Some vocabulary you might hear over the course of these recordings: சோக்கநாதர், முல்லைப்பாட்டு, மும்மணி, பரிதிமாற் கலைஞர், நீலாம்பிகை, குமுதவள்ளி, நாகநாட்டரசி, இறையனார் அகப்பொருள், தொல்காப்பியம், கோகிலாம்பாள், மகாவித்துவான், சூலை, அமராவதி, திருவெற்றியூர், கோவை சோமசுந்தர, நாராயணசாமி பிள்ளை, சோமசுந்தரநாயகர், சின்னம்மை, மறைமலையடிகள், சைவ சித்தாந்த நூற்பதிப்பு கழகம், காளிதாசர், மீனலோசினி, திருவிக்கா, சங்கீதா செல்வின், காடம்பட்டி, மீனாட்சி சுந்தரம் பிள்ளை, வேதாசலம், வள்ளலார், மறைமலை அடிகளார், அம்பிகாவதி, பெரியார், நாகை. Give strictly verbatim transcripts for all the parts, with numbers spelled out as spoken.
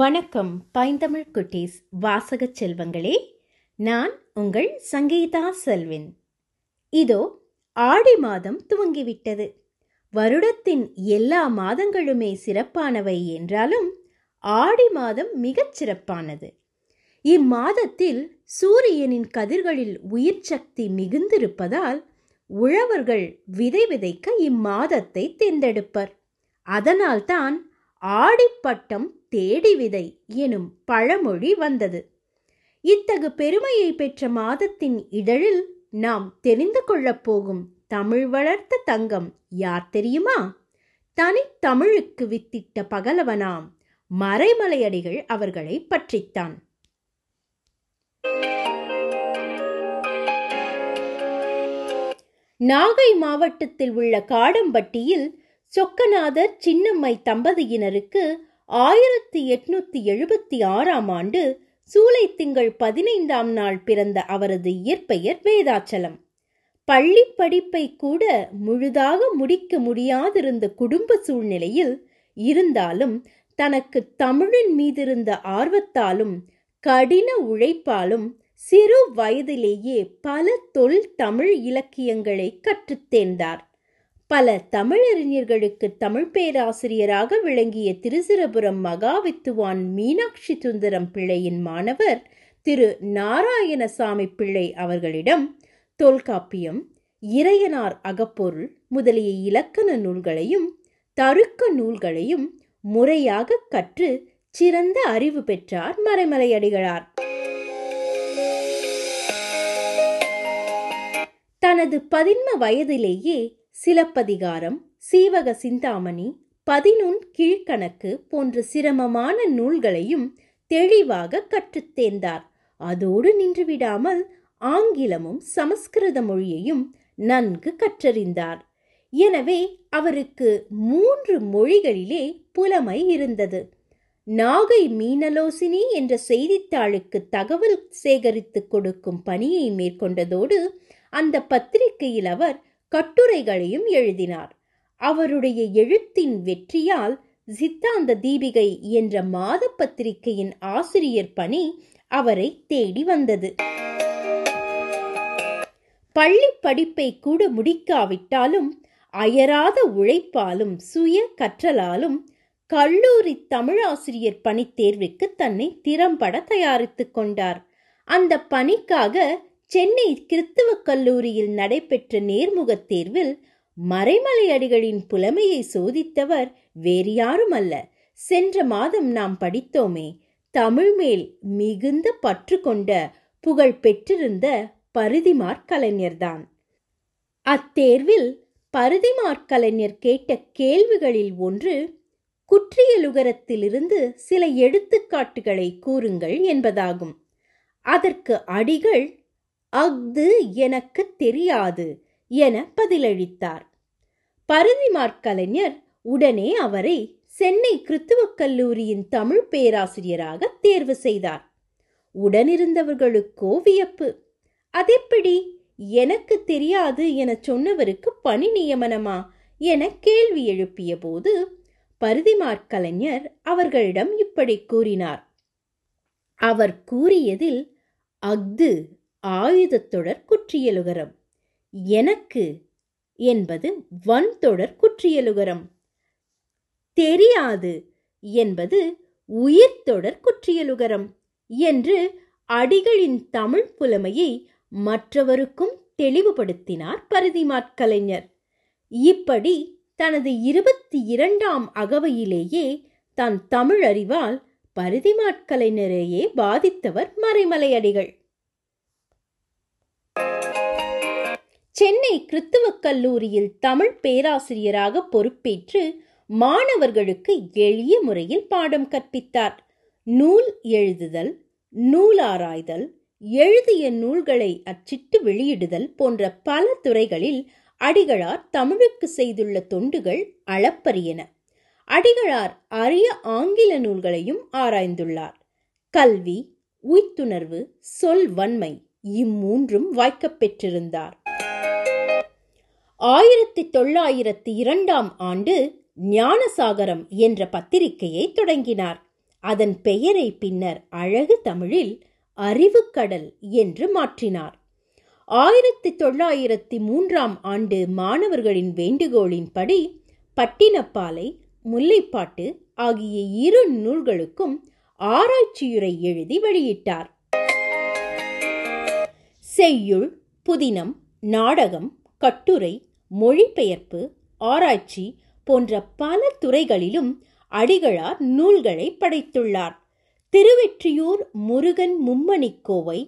வணக்கம் பைந்தமிழ் குட்டீஸ், வாசக செல்வங்களே. நான் உங்கள் சங்கீதா செல்வின். இதோ ஆடி மாதம் துவங்கிவிட்டது. வருடத்தின் எல்லா மாதங்களுமே சிறப்பானவை என்றாலும் ஆடி மாதம் மிகச் சிறப்பானது. இம்மாதத்தில் சூரியனின் கதிர்களில் உயிர் சக்தி மிகுந்திருப்பதால் உழவர்கள் விதை விதைக்க இம்மாதத்தை தேர்ந்தெடுப்பர். அதனால்தான் ஆடிப்பட்டம் தேடி விதை எனும் பழமொழி வந்தது. இத்தகு பெருமையை பெற்ற மாதத்தின் இதழில் நாம் தெரிந்து கொள்ளப் போகும் தமிழ் வளர்த்த தங்கம் யார் தெரியுமா? தனித்தமிழுக்கு வித்திட்ட பகலவனாம் மறைமலையடிகள் அவர்களை பற்றித்தான். நாகை மாவட்டத்தில் உள்ள காடம்பட்டியில் சோக்கநாதர் சின்னம்மை தம்பதியினருக்கு ஆயிரத்தி எட்நூத்தி எழுபத்தி ஆறாம் ஆண்டு சூலை திங்கள் பதினைந்தாம் நாள் பிறந்த அவரது இயற்பெயர் வேதாசலம். பள்ளி படிப்பை கூட முழுதாக முடிக்க முடியாதிருந்த குடும்ப சூழ்நிலையில் இருந்தாலும் தனக்கு தமிழின் மீதிருந்த ஆர்வத்தாலும் கடின உழைப்பாலும் சிறு வயதிலேயே பல தொல் தமிழ் இலக்கியங்களை கற்றுத் தேர்ந்தார். பல தமிழறிஞர்களுக்கு தமிழ் பேராசிரியராக விளங்கிய திருச்சிராபுரம் மகாவித்துவான் மீனாட்சி சுந்தரம் பிள்ளையின் மாணவர் திரு நாராயணசாமி பிள்ளை அவர்களிடம் தொல்காப்பியம், இறையனார் அகப்பொருள் முதலிய இலக்கண நூல்களையும் தருக்க நூல்களையும் முறையாக கற்று சிறந்த அறிவு பெற்றார் மறைமலை அடிகளார். தனது பதின்ம வயதிலேயே சிலப்பதிகாரம், சீவக சிந்தாமணி, பதினொன் கீழ்கணக்கு போன்ற சிரமமான நூல்களையும் தெளிவாக கற்றுத் தேர்ந்தார். அதோடு நின்றுவிடாமல் ஆங்கிலமும் சமஸ்கிருத மொழியையும் நன்கு கற்றறிந்தார். எனவே அவருக்கு மூன்று மொழிகளிலே புலமை இருந்தது. நாகை மீனலோசினி என்ற செய்தித்தாளுக்கு தகவல் சேகரித்து கொடுக்கும் பணியை மேற்கொண்டதோடு அந்த பத்திரிகையில் அவர் கட்டுரைகளையும் எழுதினார். அவருடைய எழுத்தின் வெற்றியால் சித்தாந்த தீபிகை என்ற மாத பத்திரிகையின் ஆசிரியர் பணி அவரை தேடி வந்தது. பள்ளி படிப்பை கூட முடிக்காவிட்டாலும் அயராத உழைப்பாலும் சுய கற்றலாலும் கல்லூரி தமிழாசிரியர் பணி தேர்வுக்கு தன்னை திறம்பட தயாரித்து கொண்டார். அந்த பணிக்காக சென்னை கிறித்துவக் கல்லூரியில் நடைபெற்ற நேர்முகத் தேர்வில் மறைமலை அடிகளின் புலமையை சோதித்தவர் வேறு யாரும் அல்ல, சென்ற மாதம் நாம் படித்தோமே, தமிழ் மேல் மிகுந்த பற்று கொண்ட புகழ் பெற்றிருந்த பரிதிமாற் கலைஞர்தான். அத்தேர்வில் பரிதிமாற் கலைஞர் கேட்ட கேள்விகளில் ஒன்று, குற்றியலுகரத்திலிருந்து சில எடுத்துக்காட்டுகளை கூறுங்கள் என்பதாகும். அதற்கு அடிகள் அஃது எனக்கு தெரியாது என பதிலளித்தார். பரிதிமாற் கலைஞர் உடனே அவரை சென்னை கிறித்துவக் கல்லூரியின் தமிழ் பேராசிரியராக தேர்வு செய்தார். உடனிருந்தவர்களுக்கோ வியப்பு. அதெப்படி எனக்கு தெரியாது என சொன்னவருக்கு பணி நியமனமா என கேள்வி எழுப்பிய போது பரிதிமாற் கலைஞர் அவர்களிடம் இப்படி கூறினார். அவர் கூறியதில் அஃது ஆயுதத்தொடர் குற்றியலுகரம், எனக்கு என்பது வன்தொடர் குற்றியலுகரம், தெரியாது என்பது உயிர்தொடர் குற்றியலுகரம் என்று அடிகளின் தமிழ் புலமையை மற்றவருக்கும் தெளிவுபடுத்தினார் பரிதிமாற் கலைஞர். இப்படி தனது இருபத்தி இரண்டாம் அகவையிலேயே தன் தமிழ் அறிவால் பரிதிமாற் கலைஞரையே பாதித்தவர் மறைமலை அடிகள். சென்னை கிறித்துவக் கல்லூரியில் தமிழ் பேராசிரியராக பொறுப்பேற்று மாணவர்களுக்கு எளிய முறையில் பாடம் கற்பித்தார். நூல் எழுதுதல், நூலாராய்தல், எழுதிய நூல்களை அச்சிட்டு வெளியிடுதல் போன்ற பல துறைகளில் அடிகளார் தமிழுக்கு செய்துள்ள தொண்டுகள் அளப்பரியன. அடிகளார் அரிய ஆங்கில நூல்களையும் ஆராய்ந்துள்ளார். கல்வி, உய்த்துணர்வு, சொல்வன்மை இம்மூன்றும் வாய்க்கப்பெற்றிருந்தார். ஆயிரத்தி தொள்ளாயிரத்தி இரண்டாம் ஆண்டு ஞானசாகரம் என்ற பத்திரிகையை தொடங்கினார். அதன் பெயரை பின்னர் அழகு தமிழில் அறிவுக்கடல் என்று மாற்றினார். ஆயிரத்தி தொள்ளாயிரத்தி மூன்றாம் ஆண்டு மாணவர்களின் வேண்டுகோளின்படி பட்டினப்பாலை, முல்லைப்பாட்டு ஆகிய இரு நூல்களுக்கும் ஆராய்ச்சியுரை எழுதி வெளியிட்டார். செய்யுள், புதினம், நாடகம், கட்டுரை, மொழிபெயர்ப்பு, ஆராய்ச்சி போன்ற பல துறைகளிலும் அடிகளார் நூல்களை படைத்துள்ளார். திருவெற்றியூர் முருகன் மும்மணி கோவை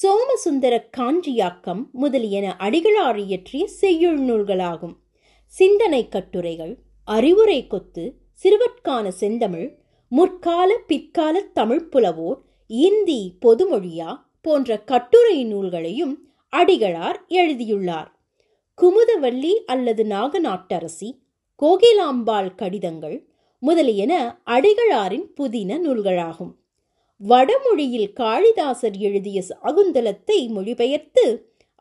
சோமசுந்தர காஞ்சியாக்கம் முதலியன அடிகளார் இயற்றிய செய்யுள் நூல்களாகும். சிந்தனை கட்டுரைகள், அறிவுரை கொத்து, சிறுவற்கான செந்தமிழ், முற்கால பிற்கால தமிழ் புலவோர், இந்தி பொதுமொழியா போன்ற கட்டுரை நூல்களையும் அடிகளார் எழுதியுள்ளார். குமுதவள்ளி அல்லது நாகநாட்டரசி, கோகிலாம்பாள் கடிதங்கள் முதலியன அடிகளாரின் புதின நூல்களாகும். வடமொழியில் காளிதாசர் எழுதிய சாகுந்தலத்தை மொழிபெயர்த்து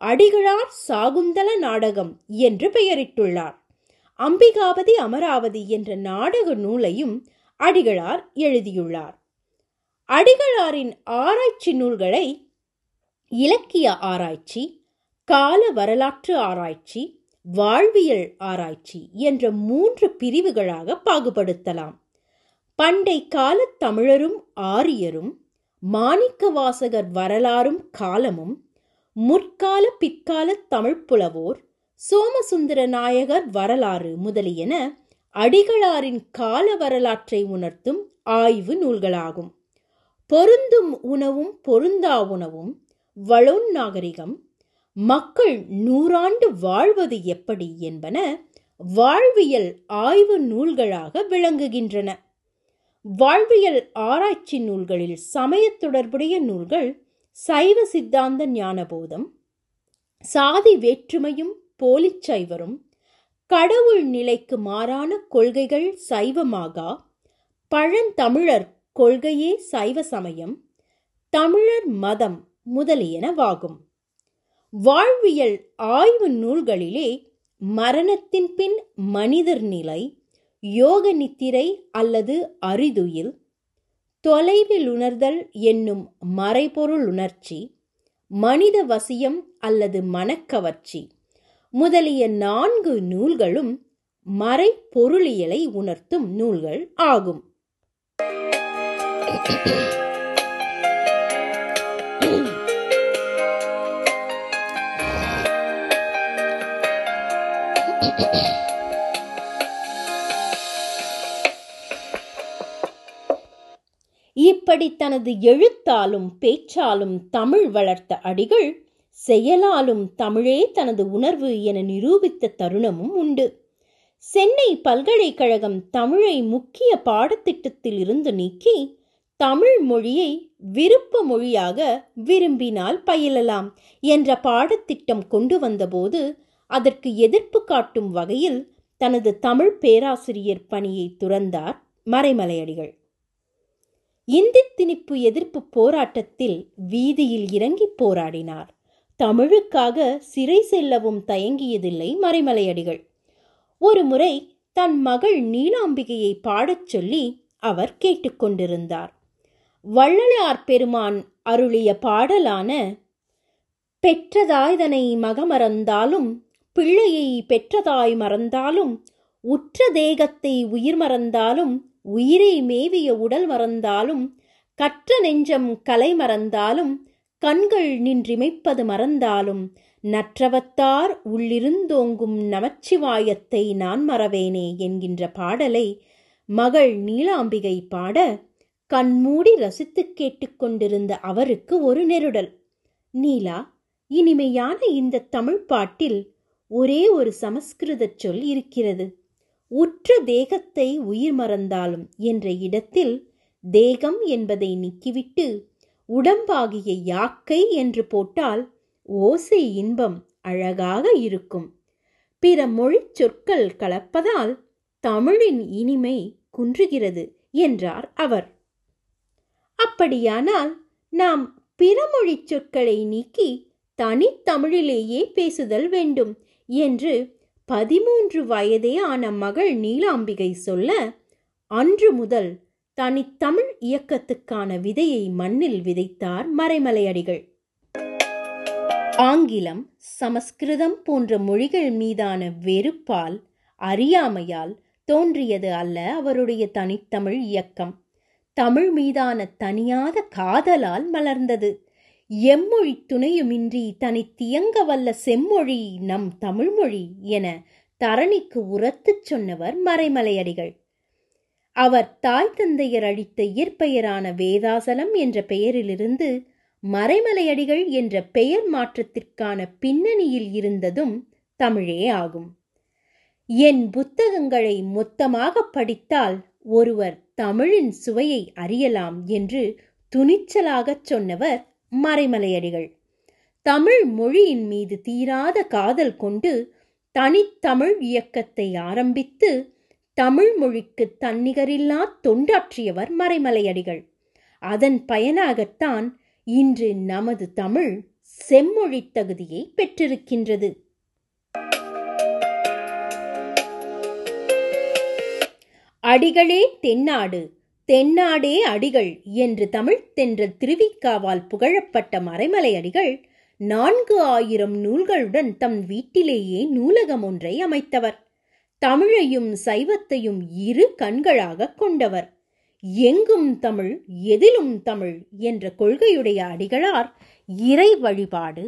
அடிகளார் சாகுந்தல நாடகம் என்று பெயரிட்டுள்ளார். அம்பிகாவதி, அமராவதி என்ற நாடக நூலையும் அடிகளார் எழுதியுள்ளார். அடிகளாரின் ஆராய்ச்சி நூல்களை இலக்கிய ஆராய்ச்சி, கால வரலாற்று ஆராய்ச்சி, வாழ்வியல் ஆராய்ச்சி என்ற மூன்று பிரிவுகளாக பாகுபடுத்தலாம். பண்டை கால தமிழரும் ஆரியரும், மாணிக்கவாசகர் வரலாறும் காலமும், முற்கால பிற்கால தமிழ் புலவோர், சோமசுந்தரநாயகர் வரலாறு முதலியன அடிகளாரின் கால வரலாற்றை உணர்த்தும் ஆய்வு நூல்களாகும். பொருந்தும் உணவும் பொருந்தா உணவும், வளோன் நாகரிகம், மக்கள் நூறாண்டு வாழ்வது எப்படி என்பன வாழ்வியல் ஆய்வு நூல்களாக விளங்குகின்றன. வாழ்வியல் ஆராய்ச்சி நூல்களில் சமய தொடர்புடைய நூல்கள் சைவ சித்தாந்த ஞானபோதம், சாதி வேற்றுமையும் போலிச்சைவரும், கடவுள் நிலைக்கு மாறான கொள்கைகள் சைவமாகா, பழந்தமிழர் கொள்கையே சைவ சமயம், தமிழர் மதம் முதலியனவாகும். வாழ்வியல் ஆய்வு நூல்களிலே மரணத்தின் பின் மனிதர் நிலை, யோக நித்திரை அல்லது அறிதுயில், தொலைவில் உணர்தல் என்னும் மறைபொருள் உணர்ச்சி, மனித வசியம் அல்லது மனக்கவர்ச்சி முதலிய நான்கு நூல்களும் மறைப்பொருளியலை உணர்த்தும் நூல்கள் ஆகும். இப்படி தனது எழுத்தாலும் பேச்சாலும் தமிழ் வளர்த்த அடிகள் செயலாலும் தமிழே தனது உணர்வு என நிரூபித்த தருணமும் உண்டு. சென்னை பல்கலைக்கழகம் தமிழை முக்கிய பாடத்திட்டத்தில் இருந்து நீக்கி தமிழ் மொழியை விருப்ப மொழியாக விரும்பினால் பயிலலாம் என்ற பாடத்திட்டம் கொண்டு வந்தபோது அதற்கு எதிர்ப்பு காட்டும் வகையில் தனது தமிழ் பேராசிரியர் பணியை துறந்தார் மறைமலையடிகள். இந்தி திணிப்பு எதிர்ப்பு போராட்டத்தில் வீதியில் இறங்கி போராடினார். தமிழுக்காக சிறை செல்லவும் தயங்கியதில்லை மறைமலையடிகள். ஒரு முறை தன் மகள் நீலாம்பிகையை பாடச் சொல்லி அவர் கேட்டுக்கொண்டிருந்தார். வள்ளலார் பெருமான் அருளிய பாடலான பெற்றதாய்தனை மகமறந்தாலும் பிள்ளையை பெற்றதாய் மறந்தாலும் உற்ற தேகத்தை உயிர் மறந்தாலும் உயிரை மேவிய உடல் மறந்தாலும் கற்ற நெஞ்சம் கலை மறந்தாலும் கண்கள் நின்றிமைப்பது மறந்தாலும் நற்றவத்தார் உள்ளிருந்தோங்கும் நமச்சிவாயத்தை நான் மறவேனே என்கின்ற பாடலை மகள் நீலாம்பிகை பாட கண்மூடி ரசித்து கேட்டுக்கொண்டிருந்த அவருக்கு ஒரு நெருடல். நீலா, இனிமையான இந்த தமிழ் பாட்டில் ஒரே ஒரு சமஸ்கிருத சொல் இருக்கிறது. உற்ற தேகத்தை உயிர் மறந்தாலும் என்ற இடத்தில் தேகம் என்பதை நீக்கிவிட்டு உடம்பாகிய யாக்கை என்று போட்டால் ஓசை இன்பம் அழகாக இருக்கும். பிற மொழி சொற்கள் கலப்பதால் தமிழின் இனிமை குன்றுகிறது என்றார் அவர். அப்படியானால் நாம் பிற மொழி சொற்களை நீக்கி தனித்தமிழிலேயே பேசுதல் வேண்டும் என்று பதிமூன்று வயதே ஆன மகள் நீலாம்பிகை சொல்ல, அன்று முதல் தனித்தமிழ் இயக்கத்துக்கான விதையை மண்ணில் விதைத்தார் மறைமலையடிகள். ஆங்கிலம், சமஸ்கிருதம் போன்ற மொழிகள் மீதான வெறுப்பால், அறியாமையால் தோன்றியது அல்ல அவருடைய தனித்தமிழ் இயக்கம். தமிழ் மீதான தனியாத காதலால் மலர்ந்தது. எம்மொழி துணையுமின்றி தனித்தியங்க வல்ல செம்மொழி நம் தமிழ்மொழி என தரணிக்கு உரத்துச் சொன்னவர் மறைமலையடிகள். அவர் தாய் தந்தையர் அளித்த இயற்பெயரான வேதாசலம் என்ற பெயரிலிருந்து மறைமலையடிகள் என்ற பெயர் மாற்றத்திற்கான பின்னணியில் இருந்ததும் தமிழே ஆகும். என் புத்தகங்களை மொத்தமாக படித்தால் ஒருவர் தமிழின் சுவையை அறியலாம் என்று துணிச்சலாகச் சொன்னவர் மறைமலையடிகள். தமிழ் மொழியின் மீது தீராத காதல் கொண்டு தனித்தமிழ் இயக்கத்தை ஆரம்பித்து தமிழ் மொழிக்கு தன்னிகரில்லா தொண்டாற்றியவர் மறைமலையடிகள். அதன் பயனாகத்தான் இன்று நமது தமிழ் செம்மொழி தகுதியை பெற்றிருக்கின்றது. அடிகளே தென்னாடு, தென்னாடே அடிகள் என்று தமிழ்த் தென்ற திருவிக்காவால் புகழப்பட்ட மறைமலையடிகள் நான்கு ஆயிரம் நூல்களுடன் தம் வீட்டிலேயே நூலகம் ஒன்றை அமைத்தவர். தமிழையும் சைவத்தையும் இரு கண்களாக கொண்டவர். எங்கும் தமிழ், எதிலும் தமிழ் என்ற கொள்கையுடைய அடிகளார் இறை வழிபாடு,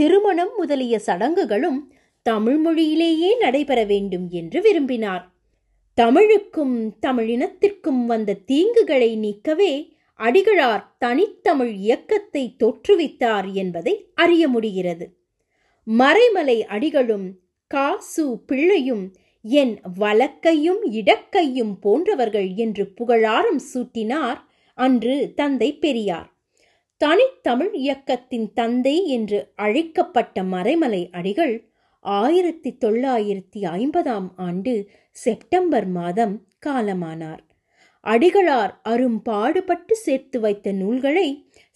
திருமணம் முதலிய சடங்குகளும் தமிழ் மொழியிலேயே நடைபெற வேண்டும் என்று விரும்பினார். தமிழுக்கும் தமிழினத்திற்கும் வந்த தீங்குகளை நீக்கவே அடிகளார் தனித்தமிழ் இயக்கத்தை தோற்றுவித்தார் என்பதை அறிய முடிகிறது. மறைமலை அடிகளும் காசு பிள்ளையும் என் வலக்கையும் இடக்கையும் போன்றவர்கள் என்று புகழாரம் சூட்டினார் அன்று தந்தை பெரியார். தனித்தமிழ் இயக்கத்தின் தந்தை என்று அழைக்கப்பட்ட மறைமலை அடிகள் ஆயிரத்தி தொள்ளாயிரத்தி ஐம்பதாம் ஆண்டு செப்டம்பர் மாதம் காலமானார். அடிகளார் அரும்பாடுபட்டு சேர்த்து வைத்த நூல்களை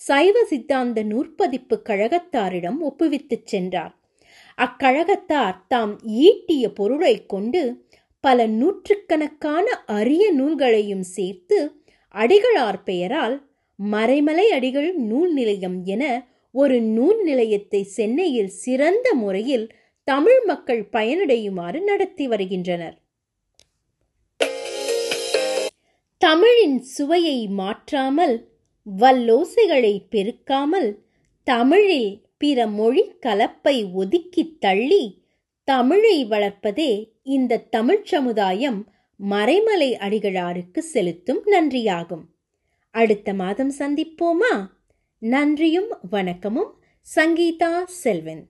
சைவ சித்தாந்த நூற்பதிப்பு கழகத்தாரிடம் ஒப்புவித்துச் சென்றார். அக்கழகத்தார் தாம் ஈட்டிய பொருளை கொண்டு பல நூற்றுக்கணக்கான அரிய நூல்களையும் சேர்த்து அடிகளார் பெயரால் மறைமலை அடிகள் நூல் நிலையம் என ஒரு நூல் நிலையத்தை சென்னையில் சிறந்த முறையில் தமிழ் மக்கள் பயனடையுமாறு நடத்தி வருகின்றனர். தமிழின் சுவையை மாற்றாமல், வல்லோசைகளை பெருக்காமல், தமிழில் பிற மொழி கலப்பை ஒதுக்கி தள்ளி தமிழை வளர்ப்பதே இந்த தமிழ்ச் சமுதாயம் மறைமலை அடிகளாருக்கு செலுத்தும் நன்றியாகும். அடுத்த மாதம் சந்திப்போமா? நன்றியும் வணக்கமும். சங்கீதா செல்வின்.